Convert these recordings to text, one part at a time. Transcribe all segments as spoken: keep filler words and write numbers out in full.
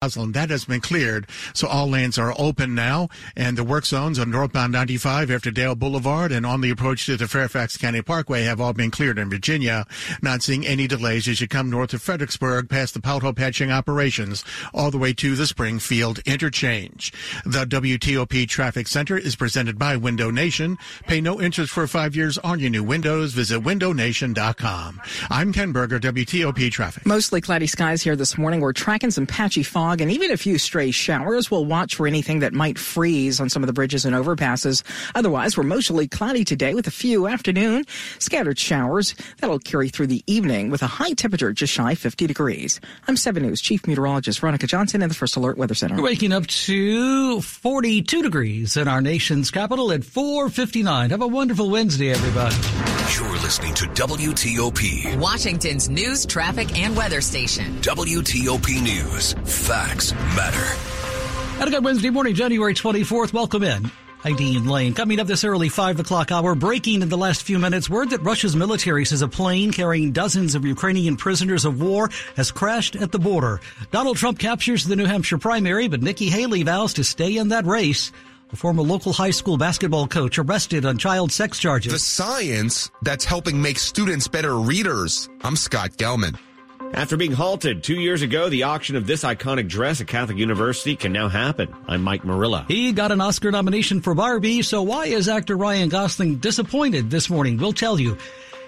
That has been cleared, so all lanes are open now, and the work zones on northbound ninety-five after Dale Boulevard and on the approach to the Fairfax County Parkway have all been cleared in Virginia. Not seeing any delays as you come north of Fredericksburg past the pothole patching operations all the way to the Springfield interchange. The W T O P Traffic Center is presented by Window Nation. Pay no interest for five years on your new windows. Visit window nation dot com. I'm Ken Berger, W T O P Traffic. Mostly cloudy skies here this morning. We're tracking some patchy fog and even a few stray showers. We'll watch for anything that might freeze on some of the bridges and overpasses. Otherwise, we're mostly cloudy today with a few afternoon scattered showers that'll carry through the evening with a high temperature just shy fifty degrees. I'm seven News Chief Meteorologist Veronica Johnson in the First Alert Weather Center. We're waking up to forty-two degrees in our nation's capital at four fifty-nine. Have a wonderful Wednesday, everybody. You're listening to W T O P, Washington's news, traffic, and weather station. W T O P News. Facts matter. Have a good Wednesday morning, January twenty-fourth. Welcome in. I'm Dean Lane. Coming up this early five o'clock hour, breaking in the last few minutes, word that Russia's military says a plane carrying dozens of Ukrainian prisoners of war has crashed at the border. Donald Trump captures the New Hampshire primary, but Nikki Haley vows to stay in that race. A former local high school basketball coach arrested on child sex charges. The science that's helping make students better readers. I'm Scott Gelman. After being halted two years ago, the auction of this iconic dress at Catholic University can now happen. I'm Mike Murillo. He got an Oscar nomination for Barbie, so why is actor Ryan Gosling disappointed this morning? We'll tell you.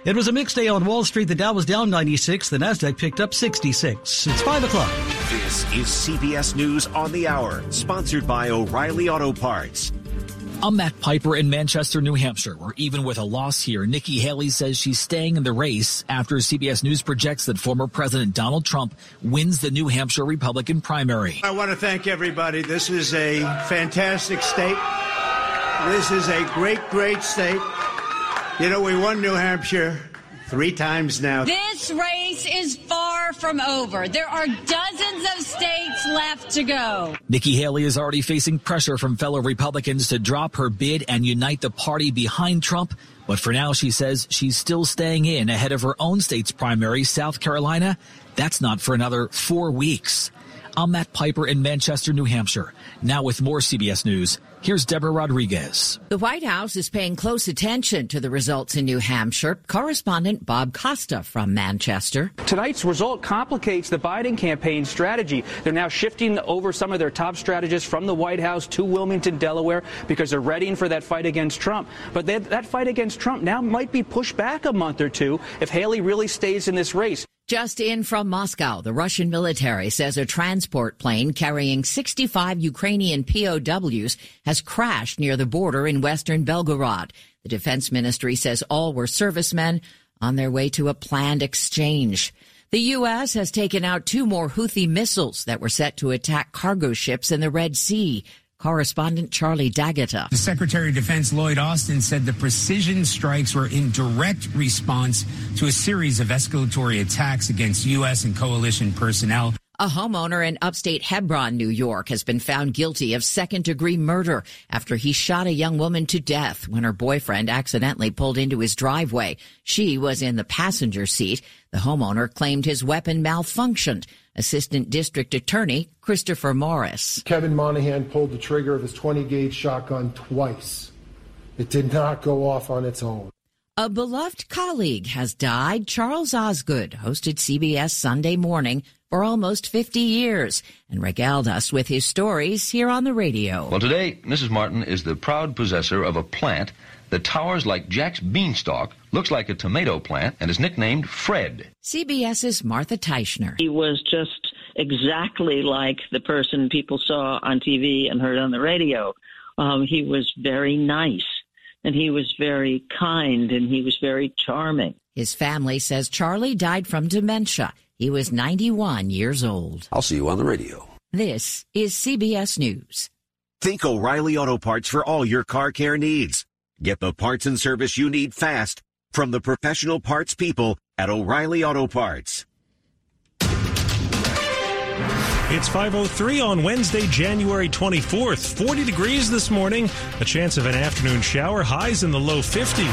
It was a mixed day on Wall Street. The Dow was down ninety-six. The Nasdaq picked up sixty-six. It's five o'clock. This is C B S News on the Hour, sponsored by O'Reilly Auto Parts. I'm Matt Piper in Manchester, New Hampshire, where even with a loss here, Nikki Haley says she's staying in the race after C B S News projects that former President Donald Trump wins the New Hampshire Republican primary. I want to thank everybody. This is a fantastic state. This is a great, great state. You know, we won New Hampshire three times now. This race is far from over. There are dozens of states left to go. Nikki Haley is already facing pressure from fellow Republicans to drop her bid and unite the party behind Trump. But for now, she says she's still staying in ahead of her own state's primary, South Carolina. That's not for another four weeks. I'm Matt Piper in Manchester, New Hampshire. Now with more C B S News, here's Deborah Rodriguez. The White House is paying close attention to the results in New Hampshire. Correspondent Bob Costa from Manchester. Tonight's result complicates the Biden campaign strategy. They're now shifting over some of their top strategists from the White House to Wilmington, Delaware, because they're readying for that fight against Trump. But that, that fight against Trump now might be pushed back a month or two if Haley really stays in this race. Just in from Moscow, the Russian military says a transport plane carrying sixty-five Ukrainian P O Ws has crashed near the border in western Belgorod. The defense ministry says all were servicemen on their way to a planned exchange. The U S has taken out two more Houthi missiles that were set to attack cargo ships in the Red Sea. Correspondent Charlie Dagata. The Secretary of Defense Lloyd Austin said the precision strikes were in direct response to a series of escalatory attacks against U S and coalition personnel. A homeowner in upstate Hebron, New York, has been found guilty of second-degree murder after he shot a young woman to death when her boyfriend accidentally pulled into his driveway. She was in the passenger seat. The homeowner claimed his weapon malfunctioned. Assistant District Attorney Christopher Morris. Kevin Monahan pulled the trigger of his twenty gauge shotgun twice. It did not go off on its own. A beloved colleague has died. Charles Osgood hosted C B S Sunday Morning for almost fifty years and regaled us with his stories here on the radio. Well, today, Missus Martin is the proud possessor of a plant that towers like Jack's beanstalk, looks like a tomato plant, and is nicknamed Fred. CBS's Martha Teichner. He was just exactly like the person people saw on T V and heard on the radio. Um, he was very nice, and he was very kind, and he was very charming. His family says Charlie died from dementia. He was ninety-one years old. I'll see you on the radio. This is C B S News. Think O'Reilly Auto Parts for all your car care needs. Get the parts and service you need fast from the professional parts people at O'Reilly Auto Parts. It's five oh three on Wednesday, January twenty-fourth. forty degrees this morning. A chance of an afternoon shower. Highs in the low fifties.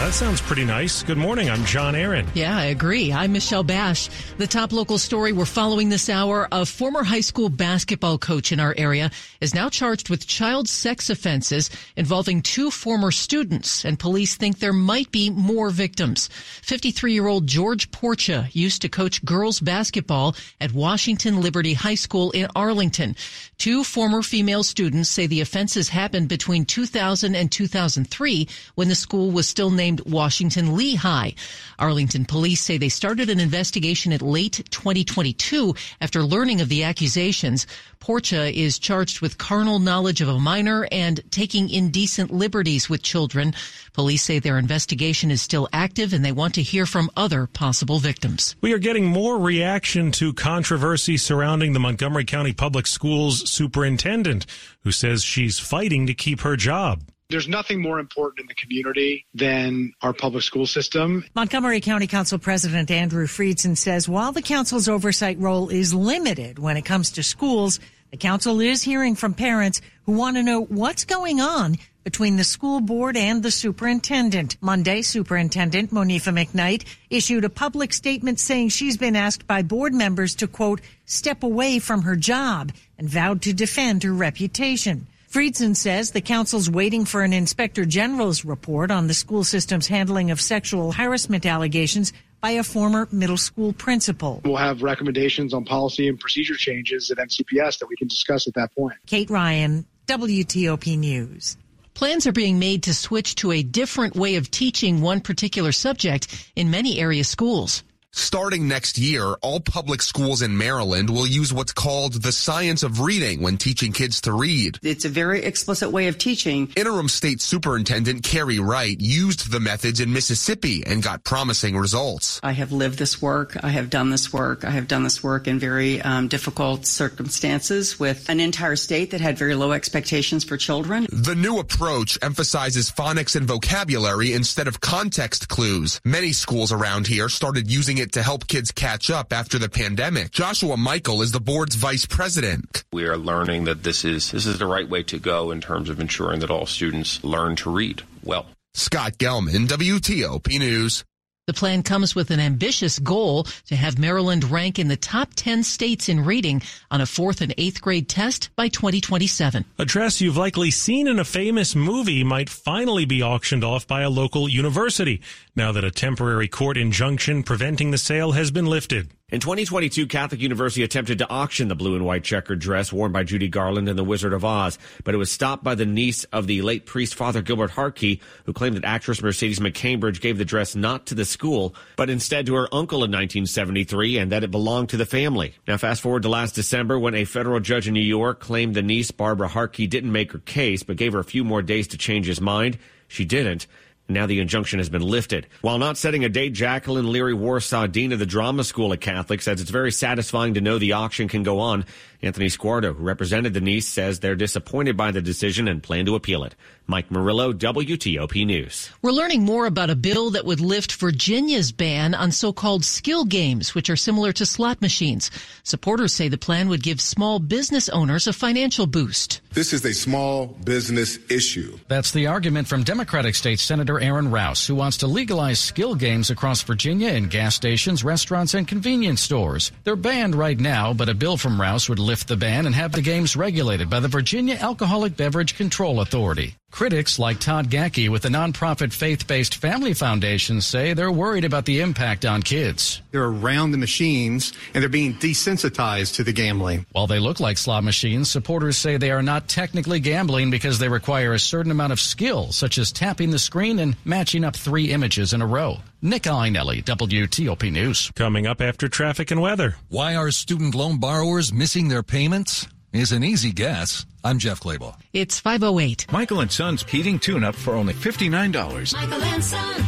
That sounds pretty nice. Good morning. I'm John Aaron. Yeah, I agree. I'm Michelle Bash. The top local story we're following this hour, a former high school basketball coach in our area is now charged with child sex offenses involving two former students, and police think there might be more victims. fifty-three-year-old George Porcha used to coach girls basketball at Washington Liberty High School in Arlington. Two former female students say the offenses happened between two thousand and two thousand three when the school was still named Washington Lehigh. Arlington police say they started an investigation at late twenty twenty-two after learning of the accusations. Porcha is charged with carnal knowledge of a minor and taking indecent liberties with children. Police say their investigation is still active and they want to hear from other possible victims. We are getting more reaction to controversy surrounding the Montgomery County Public Schools superintendent, who says she's fighting to keep her job. There's nothing more important in the community than our public school system. Montgomery County Council President Andrew Friedson says while the council's oversight role is limited when it comes to schools, the council is hearing from parents who want to know what's going on between the school board and the superintendent. Monday, Superintendent Monifa McKnight issued a public statement saying she's been asked by board members to, quote, step away from her job, and vowed to defend her reputation. Friedson says the council's waiting for an inspector general's report on the school system's handling of sexual harassment allegations by a former middle school principal. We'll have recommendations on policy and procedure changes at M C P S that we can discuss at that point. Kate Ryan, W T O P News. Plans are being made to switch to a different way of teaching one particular subject in many area schools. Starting next year, all public schools in Maryland will use what's called the science of reading when teaching kids to read. It's a very explicit way of teaching. Interim State Superintendent Carrie Wright used the methods in Mississippi and got promising results. I have lived this work. I have done this work. I have done this work in very um, difficult circumstances with an entire state that had very low expectations for children. The new approach emphasizes phonics and vocabulary instead of context clues. Many schools around here started using it to help kids catch up after the pandemic. Joshua Michael is the board's vice president. We are learning that this is this is the right way to go in terms of ensuring that all students learn to read well. Scott Gelman, W T O P News. The plan comes with an ambitious goal to have Maryland rank in the top ten states in reading on a fourth and eighth grade test by twenty twenty-seven. A dress you've likely seen in a famous movie might finally be auctioned off by a local university now that a temporary court injunction preventing the sale has been lifted. In twenty twenty-two, Catholic University attempted to auction the blue and white checkered dress worn by Judy Garland in The Wizard of Oz, but it was stopped by the niece of the late priest, Father Gilbert Hartke, who claimed that actress Mercedes McCambridge gave the dress not to the school, but instead to her uncle in nineteen seventy-three, and that it belonged to the family. Now, fast forward to last December, when a federal judge in New York claimed the niece, Barbara Hartke, didn't make her case, but gave her a few more days to change his mind. She didn't. Now the injunction has been lifted. While not setting a date, Jacqueline Leary Warsaw, dean of the drama school at Catholic, says it's very satisfying to know the auction can go on. Anthony Squardo, who represented the niece, says they're disappointed by the decision and plan to appeal it. Mike Murillo, W T O P News. We're learning more about a bill that would lift Virginia's ban on so-called skill games, which are similar to slot machines. Supporters say the plan would give small business owners a financial boost. This is a small business issue. That's the argument from Democratic State Senator Aaron Rouse, who wants to legalize skill games across Virginia in gas stations, restaurants, and convenience stores. They're banned right now, but a bill from Rouse would lift the ban and have the games regulated by the Virginia Alcoholic Beverage Control Authority. Critics like Todd Gacke with the nonprofit faith-based Family Foundation say they're worried about the impact on kids. They're around the machines, and they're being desensitized to the gambling. While they look like slot machines, supporters say they are not technically gambling because they require a certain amount of skill, such as tapping the screen and matching up three images in a row. Nick Einelli, W T O P News. Coming up after traffic and weather. Why are student loan borrowers missing their payments? Is an easy guess. I'm Jeff Clable. It's five oh eight. Michael and Son's heating tune-up for only fifty-nine dollars. Michael and Son.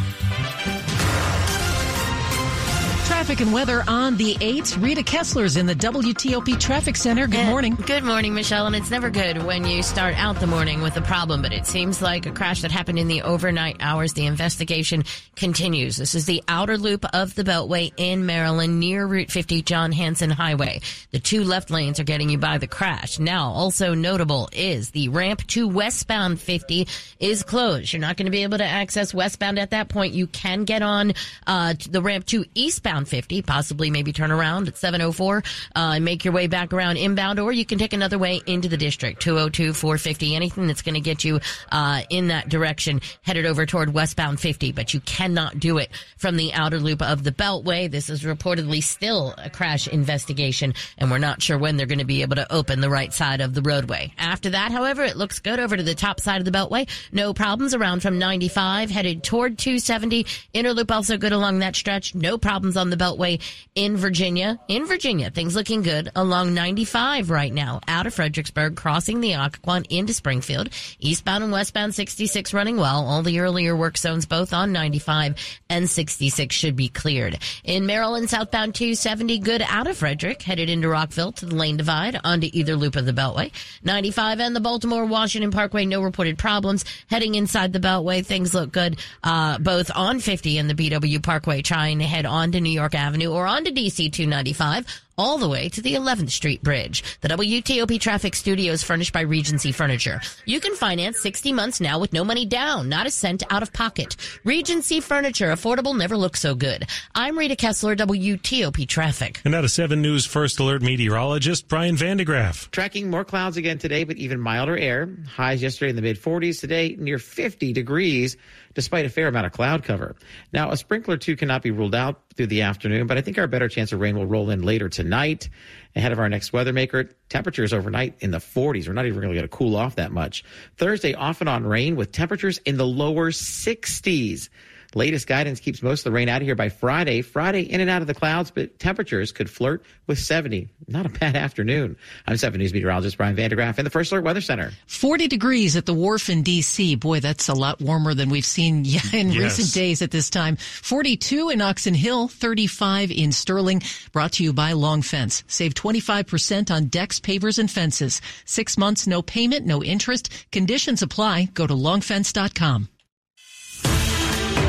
traffic and weather on the eights. Rita Kessler's in the W T O P Traffic Center. Good morning. Uh, good morning, Michelle. And it's never good when you start out the morning with a problem, but it seems like a crash that happened in the overnight hours. The investigation continues. This is the outer loop of the Beltway in Maryland near Route fifty John Hanson Highway. The two left lanes are getting you by the crash. Now, also notable is the ramp to westbound fifty is closed. You're not going to be able to access westbound at that point. You can get on uh, the ramp to eastbound fifty, possibly maybe turn around at seven oh four uh, and make your way back around inbound, or you can take another way into the district, two oh two, four fifty, anything that's going to get you uh, in that direction headed over toward westbound fifty, but you cannot do it from the outer loop of the Beltway. This is reportedly still a crash investigation, and we're not sure when they're going to be able to open the right side of the roadway. After that, however, it looks good over to the top side of the Beltway. No problems around from ninety-five headed toward two seventy. Inner loop also good along that stretch. No problems on the Beltway in Virginia. In Virginia, things looking good along ninety-five right now, out of Fredericksburg, crossing the Occoquan into Springfield. Eastbound and westbound sixty-six running well. All the earlier work zones both on ninety-five and sixty-six should be cleared. In Maryland, southbound two seventy good out of Frederick, headed into Rockville to the lane divide onto either loop of the Beltway. ninety-five and the Baltimore-Washington Parkway, no reported problems. Heading inside the Beltway, things look good, uh, both on fifty and the B W Parkway, trying to head on to New York Avenue or on to D C two ninety-five. All the way to the eleventh street Bridge. The W T O P Traffic Studio is furnished by Regency Furniture. You can finance sixty months now with no money down, not a cent out of pocket. Regency Furniture, affordable, never looked so good. I'm Rita Kessler, W T O P Traffic. And out of seven news First Alert meteorologist Brian Vandegraff. Tracking more clouds again today, but even milder air. Highs yesterday in the mid forties, today near fifty degrees, despite a fair amount of cloud cover. Now, a sprinkler or two cannot be ruled out through the afternoon, but I think our better chance of rain will roll in later tonight. Ahead of our next weather maker, temperatures overnight in the forties. We're not even really going to cool off that much. Thursday, off and on rain with temperatures in the lower sixties. Latest guidance keeps most of the rain out of here by Friday. Friday, in and out of the clouds, but temperatures could flirt with seventy. Not a bad afternoon. I'm seven news meteorologist Brian Vandegraff in the First Alert Weather Center. forty degrees at the Wharf in D C. Boy, that's a lot warmer than we've seen in yes. recent days at this time. forty-two in Oxon Hill, thirty-five in Sterling. Brought to you by Long Fence. Save twenty-five percent on decks, pavers, and fences. Six months, no payment, no interest. Conditions apply. Go to long fence dot com.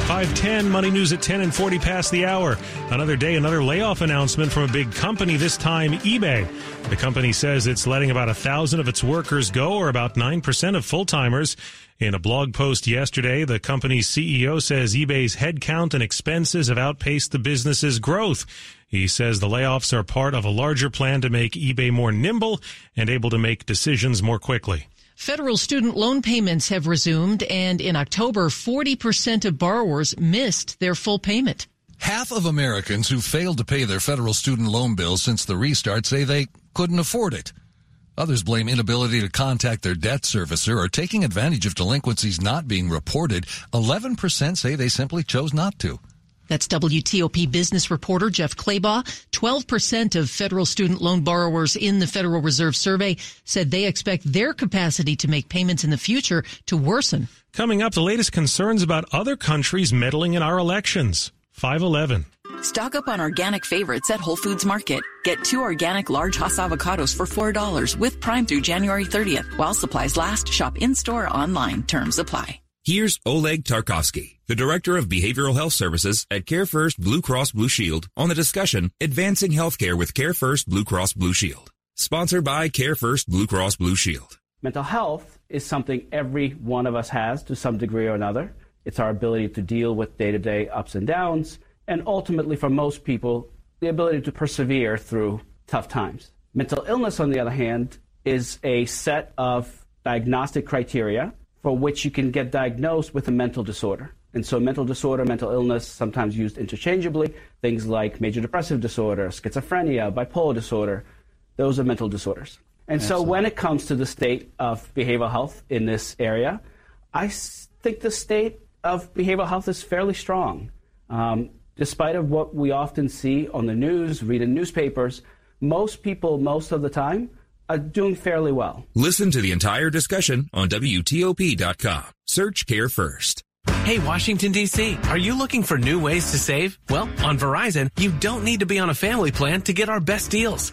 five ten, Money News at ten and forty past the hour. Another day, another layoff announcement from a big company, this time eBay. The company says it's letting about one thousand of its workers go, or about nine percent of full-timers. In a blog post yesterday, the company's C E O says eBay's headcount and expenses have outpaced the business's growth. He says the layoffs are part of a larger plan to make eBay more nimble and able to make decisions more quickly. Federal student loan payments have resumed, and in October, forty percent of borrowers missed their full payment. Half of Americans who failed to pay their federal student loan bill since the restart say they couldn't afford it. Others blame inability to contact their debt servicer or taking advantage of delinquencies not being reported. eleven percent say they simply chose not to. That's W T O P business reporter Jeff Claybaugh. twelve percent of federal student loan borrowers in the Federal Reserve Survey said they expect their capacity to make payments in the future to worsen. Coming up, the latest concerns about other countries meddling in our elections. five eleven. Stock up on organic favorites at Whole Foods Market. Get two organic large Hass avocados for four dollars with Prime through January thirtieth. While supplies last, shop in-store or online. Terms apply. Here's Oleg Tarkovsky, the Director of Behavioral Health Services at CareFirst Blue Cross Blue Shield, on the discussion, Advancing Healthcare with CareFirst Blue Cross Blue Shield. Sponsored by CareFirst Blue Cross Blue Shield. Mental health is something every one of us has to some degree or another. It's our ability to deal with day-to-day ups and downs, and ultimately for most people, the ability to persevere through tough times. Mental illness, on the other hand, is a set of diagnostic criteria for which you can get diagnosed with a mental disorder. And so mental disorder, mental illness, sometimes used interchangeably, things like major depressive disorder, schizophrenia, bipolar disorder, those are mental disorders. And Excellent. So when it comes to the state of behavioral health in this area, I think the state of behavioral health is fairly strong. Um, despite of what we often see on the news, read in newspapers, most people, most of the time, are doing fairly well. Listen to the entire discussion on W T O P dot com. Search Care First. Hey, Washington, D C, are you looking for new ways to save? Well, on Verizon, you don't need to be on a family plan to get our best deals.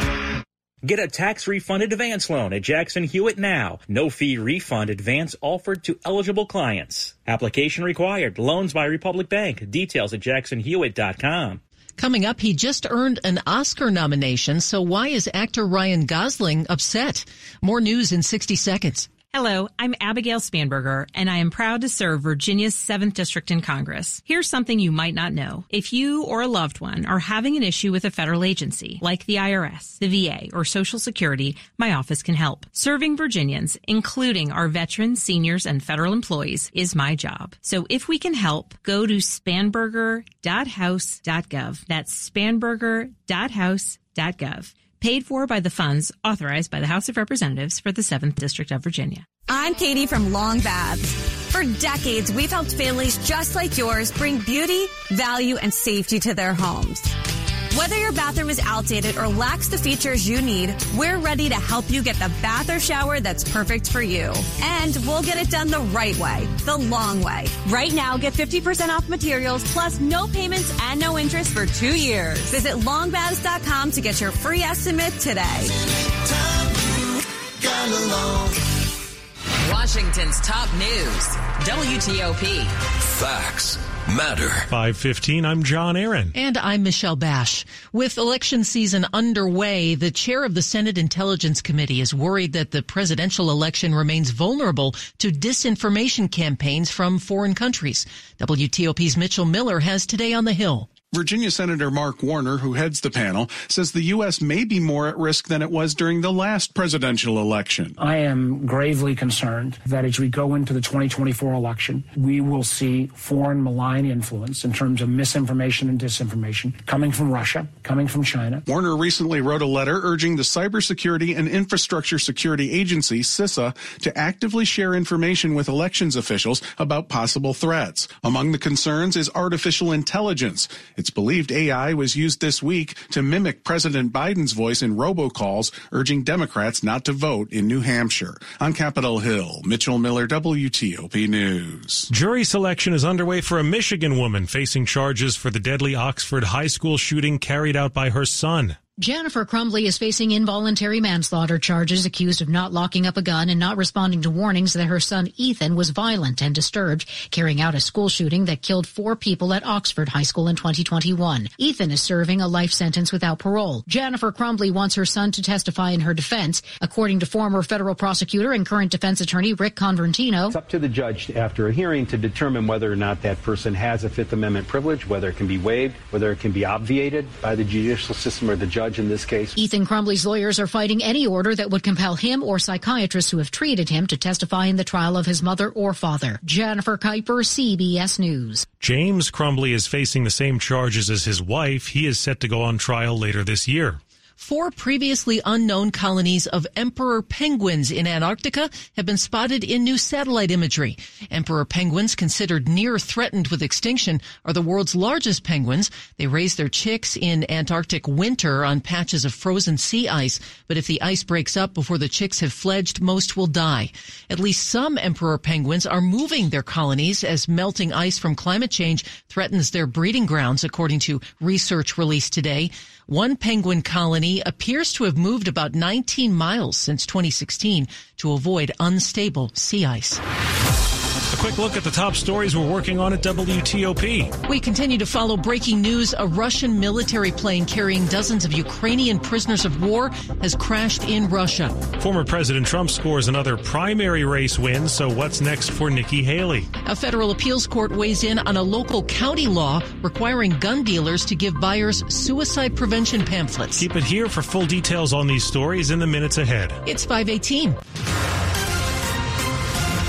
Get a tax-refund advance loan at Jackson Hewitt now. No-fee refund advance offered to eligible clients. Application required. Loans by Republic Bank. Details at jackson hewitt dot com. Coming up, he just earned an Oscar nomination, so why is actor Ryan Gosling upset? More news in sixty seconds. Hello, I'm Abigail Spanberger, and I am proud to serve Virginia's seventh District in Congress. Here's something you might not know. If you or a loved one are having an issue with a federal agency, like the I R S, the V A, or Social Security, my office can help. Serving Virginians, including our veterans, seniors, and federal employees, is my job. So if we can help, go to spanberger dot house dot gov. That's spanberger dot house dot gov. Paid for by the funds authorized by the House of Representatives for the seventh District of Virginia. I'm Katie from Long Baths. For decades, we've helped families just like yours bring beauty, value, and safety to their homes. Whether your bathroom is outdated or lacks the features you need, we're ready to help you get the bath or shower that's perfect for you. And we'll get it done the right way, the long way. Right now, get fifty percent off materials, plus no payments and no interest for two years. Visit long baths dot com to get your free estimate today. Washington's top news, W T O P. Facts matter. five fifteen, I'm John Aaron. And I'm Michelle Bash. With election season underway, the chair of the Senate Intelligence Committee is worried that the presidential election remains vulnerable to disinformation campaigns from foreign countries. W T O P's Mitchell Miller has Today on the Hill. Virginia Senator Mark Warner, who heads the panel, says the U S may be more at risk than it was during the last presidential election. I am gravely concerned that as we go into the twenty twenty-four election, we will see foreign malign influence in terms of misinformation and disinformation coming from Russia, coming from China. Warner recently wrote a letter urging the Cybersecurity and Infrastructure Security Agency, CISA, to actively share information with elections officials about possible threats. Among the concerns is artificial intelligence. It's believed A I was used this week to mimic President Biden's voice in robocalls, urging Democrats not to vote in New Hampshire. On Capitol Hill, Mitchell Miller, W T O P News. Jury selection is underway for a Michigan woman facing charges for the deadly Oxford High School shooting carried out by her son. Jennifer Crumbley is facing involuntary manslaughter charges, accused of not locking up a gun and not responding to warnings that her son Ethan was violent and disturbed, carrying out a school shooting that killed four people at Oxford High School in twenty twenty-one. Ethan is serving a life sentence without parole. Jennifer Crumbley wants her son to testify in her defense. According to former federal prosecutor and current defense attorney Rick Convertino, it's up to the judge after a hearing to determine whether or not that person has a Fifth Amendment privilege, whether it can be waived, whether it can be obviated by the judicial system or the judge in this case. Ethan Crumbley's lawyers are fighting any order that would compel him or psychiatrists who have treated him to testify in the trial of his mother or father. Jennifer Kuiper, C B S News. James Crumbley is facing the same charges as his wife. He is set to go on trial later this year. Four previously unknown colonies of emperor penguins in Antarctica have been spotted in new satellite imagery. Emperor penguins, considered near threatened with extinction, are the world's largest penguins. They raise their chicks in Antarctic winter on patches of frozen sea ice, but if the ice breaks up before the chicks have fledged, most will die. At least some emperor penguins are moving their colonies as melting ice from climate change threatens their breeding grounds, according to research released today. One penguin colony appears to have moved about nineteen miles since twenty sixteen to avoid unstable sea ice. quick look at the top stories we're working on at W T O P. We continue to follow breaking news. A Russian military plane carrying dozens of Ukrainian prisoners of war has crashed in Russia. Former President Trump scores another primary race win, so what's next for Nikki Haley? A federal appeals court weighs in on a local county law requiring gun dealers to give buyers suicide prevention pamphlets. Keep it here for full details on these stories in the minutes ahead. It's five eighteen.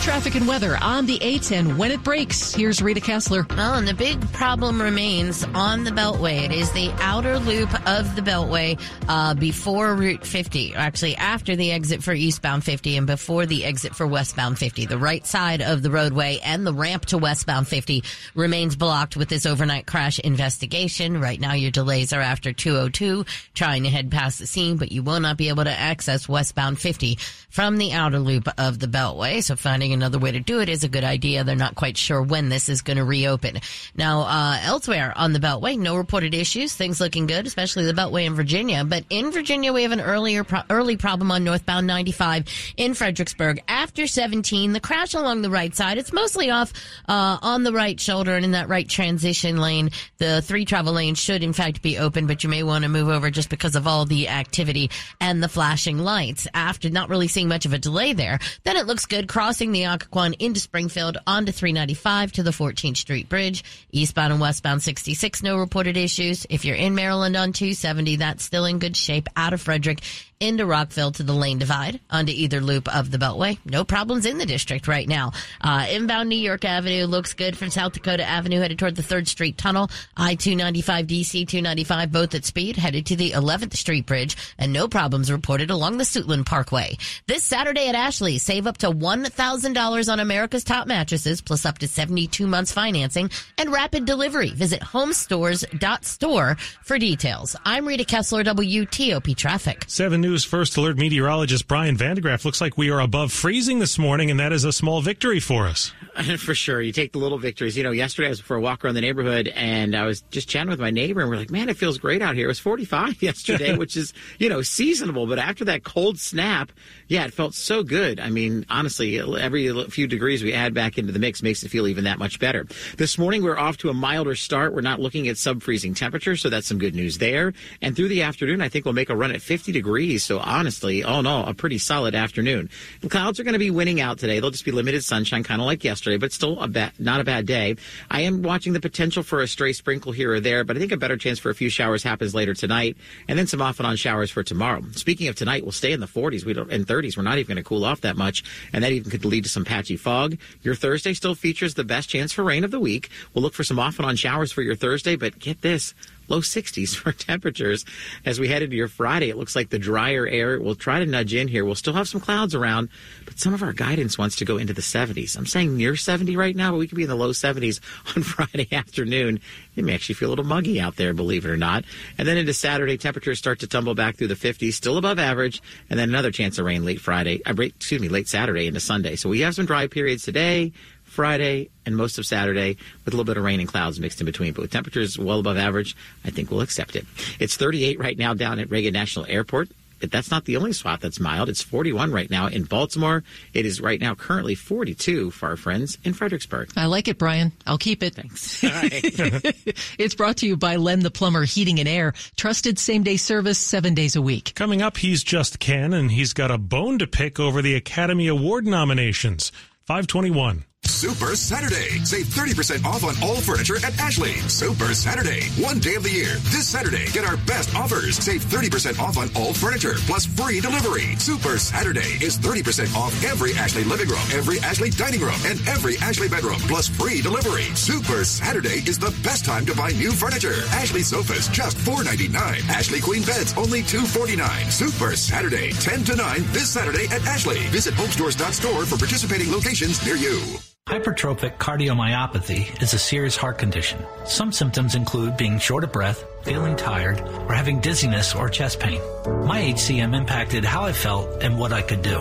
Traffic and weather on the eights and when it breaks. Here's Rita Kessler. Well, and the big problem remains on the Beltway. It is the outer loop of the Beltway uh, before Route fifty, actually after the exit for eastbound fifty and before the exit for westbound fifty. The right side of the roadway and the ramp to westbound fifty remains blocked with this overnight crash investigation. Right now your delays are after two oh two, trying to head past the scene, but you will not be able to access westbound fifty from the outer loop of the Beltway. So finding another way to do it is a good idea. They're not quite sure when this is going to reopen. Now, uh, elsewhere on the Beltway, no reported issues. Things looking good, especially the Beltway in Virginia. But in Virginia, we have an earlier pro- early problem on northbound ninety-five in Fredericksburg. After seventeen, the crash along the right side, it's mostly off uh, on the right shoulder and in that right transition lane. The three travel lanes should, in fact, be open, but you may want to move over just because of all the activity and the flashing lights. After not really seeing much of a delay there, then it looks good crossing the Occoquan into Springfield onto three ninety-five to the fourteenth Street Bridge. Eastbound and westbound sixty-six, no reported issues. If you're in Maryland on two seventy, that's still in good shape out of Frederick into Rockville to the lane divide onto either loop of the Beltway. No problems in the district right now. Uh, inbound New York Avenue looks good from South Dakota Avenue headed toward the third Street Tunnel. I two ninety-five, D C two ninety-five, both at speed, headed to the eleventh Street Bridge, and no problems reported along the Suitland Parkway. This Saturday at Ashley, save up to one thousand dollars on America's top mattresses, plus up to seventy-two months financing and rapid delivery. Visit homestores dot store for details. I'm Rita Kessler, W T O P Traffic. seven News First Alert meteorologist Brian Vandegraff. Looks like we are above freezing this morning, and that is a small victory for us. For sure. You take the little victories. You know, yesterday I was for a walk around the neighborhood, and I was just chatting with my neighbor, and we're like, man, it feels great out here. It was forty-five yesterday, which is, you know, seasonable. But after that cold snap, yeah, it felt so good. I mean, honestly, every few degrees we add back into the mix makes it feel even that much better. This morning we're off to a milder start. We're not looking at sub-freezing temperatures, so that's some good news there. And through the afternoon, I think we'll make a run at fifty degrees. So honestly, all in all, a pretty solid afternoon. The clouds are going to be winning out today. They'll just be limited sunshine, kind of like yesterday, but still a ba- not a bad day. I am watching the potential for a stray sprinkle here or there, but I think a better chance for a few showers happens later tonight, and then some off and on showers for tomorrow. Speaking of tonight, we'll stay in the forties we don't, and thirties. We're not even going to cool off that much, and that even could lead to some patchy fog. Your Thursday still features the best chance for rain of the week. We'll look for some off and on showers for your Thursday, but get this. Low sixties for temperatures. As we head into your Friday, it looks like the drier air will try to nudge in here. We'll still have some clouds around, but some of our guidance wants to go into the seventies. I'm saying near seventy right now, but we could be in the low seventies on Friday afternoon. It may actually feel a little muggy out there, believe it or not. And then into Saturday, temperatures start to tumble back through the fifties, still above average, and then another chance of rain late Friday, uh, excuse me, late Saturday into Sunday. So we have some dry periods today, Friday, and most of Saturday with a little bit of rain and clouds mixed in between. But with temperatures well above average, I think we'll accept it. It's thirty-eight right now down at Reagan National Airport. But that's not the only spot that's mild. It's forty-one right now in Baltimore. It is right now currently forty-two for our friends in Fredericksburg. I like it, Brian. I'll keep it. Thanks. All right. It's brought to you by Len the Plumber Heating and Air. Trusted same-day service seven days a week. Coming up, he's just Ken, and he's got a bone to pick over the Academy Award nominations. five twenty-one. Super Saturday. Save thirty percent off on all furniture at Ashley. Super Saturday. One day of the year. This Saturday, get our best offers. Save thirty percent off on all furniture, plus free delivery. Super Saturday is thirty percent off every Ashley living room, every Ashley dining room, and every Ashley bedroom, plus free delivery. Super Saturday is the best time to buy new furniture. Ashley sofas, just four ninety-nine. Ashley queen beds, only two forty-nine. Super Saturday, ten to nine this Saturday at Ashley. Visit homestores dot store for participating locations near you. Hypertrophic cardiomyopathy is a serious heart condition. Some symptoms include being short of breath, feeling tired, or having dizziness or chest pain. My H C M impacted how I felt and what I could do.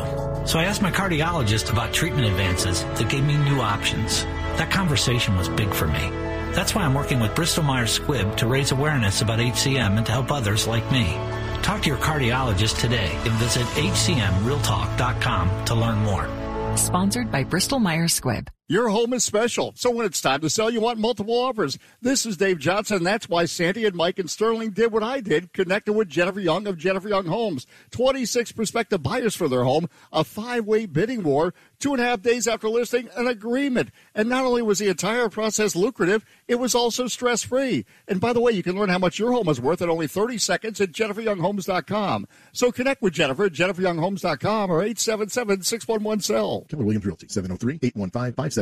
So I asked my cardiologist about treatment advances that gave me new options. That conversation was big for me. That's why I'm working with Bristol Myers Squibb to raise awareness about H C M and to help others like me. Talk to your cardiologist today and visit H C M real talk dot com to learn more. Sponsored by Bristol Myers Squibb. Your home is special, so when it's time to sell, you want multiple offers. This is Dave Johnson, and that's why Sandy and Mike and Sterling did what I did, connected with Jennifer Young of Jennifer Young Homes. twenty-six prospective buyers for their home, a five-way bidding war, two and a half days after listing, an agreement. And not only was the entire process lucrative, it was also stress-free. And by the way, you can learn how much your home is worth in only thirty seconds at jennifer young homes dot com. So connect with Jennifer at jennifer young homes dot com or eight seven seven, six one one, S E L L. Keller Williams Realty, seven oh three, eight one five, five seven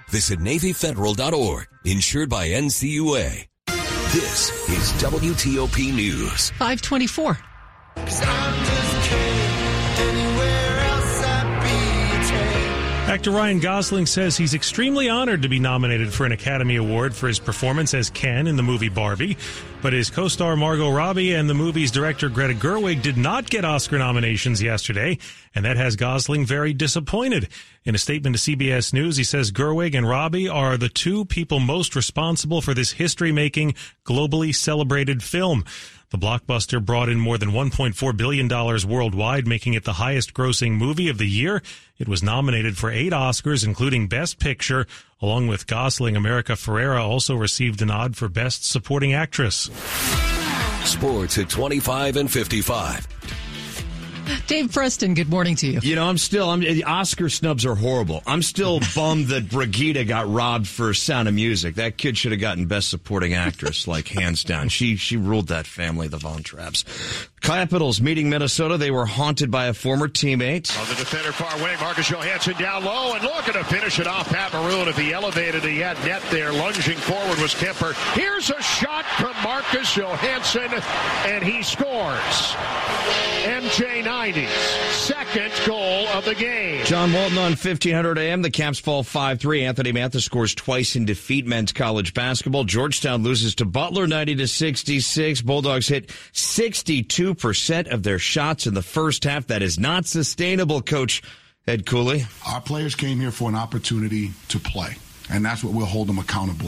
Visit navy federal dot org. Insured by N C U A. This is W T O P News. five twenty-four. Actor Ryan Gosling says he's extremely honored to be nominated for an Academy Award for his performance as Ken in the movie Barbie. But his co-star Margot Robbie and the movie's director Greta Gerwig did not get Oscar nominations yesterday, and that has Gosling very disappointed. In a statement to C B S News, he says Gerwig and Robbie are the two people most responsible for this history-making, globally celebrated film. The blockbuster brought in more than one point four billion dollars worldwide, making it the highest-grossing movie of the year. It was nominated for eight Oscars, including Best Picture. Along with Gosling, America Ferrera also received a nod for Best Supporting Actress. Sports at twenty-five and fifty-five. Dave Preston, good morning to you. You know, I'm still, I'm, the Oscar snubs are horrible. I'm still bummed that Brigida got robbed for Sound of Music. That kid should have gotten Best Supporting Actress, like, hands down. She she ruled that family, the Von Trapps. Capitals meeting Minnesota. They were haunted by a former teammate. On the defender, far away, Marcus Johansson down low, and looking to finish it off. Pat Maroon at the elevated. He had net there. Lunging forward was Kemper. Here's a shot from Marcus Johansson, and he scores. M J ninety's second goal of the game. John Walton on fifteen hundred A M. The Caps fall five three. Anthony Mantha scores twice in defeat. Men's college basketball. Georgetown loses to Butler ninety to sixty-six. Bulldogs hit sixty-two percent of their shots in the first half. That is not sustainable, Coach Ed Cooley. Our players came here for an opportunity to play, and that's what we'll hold them accountable.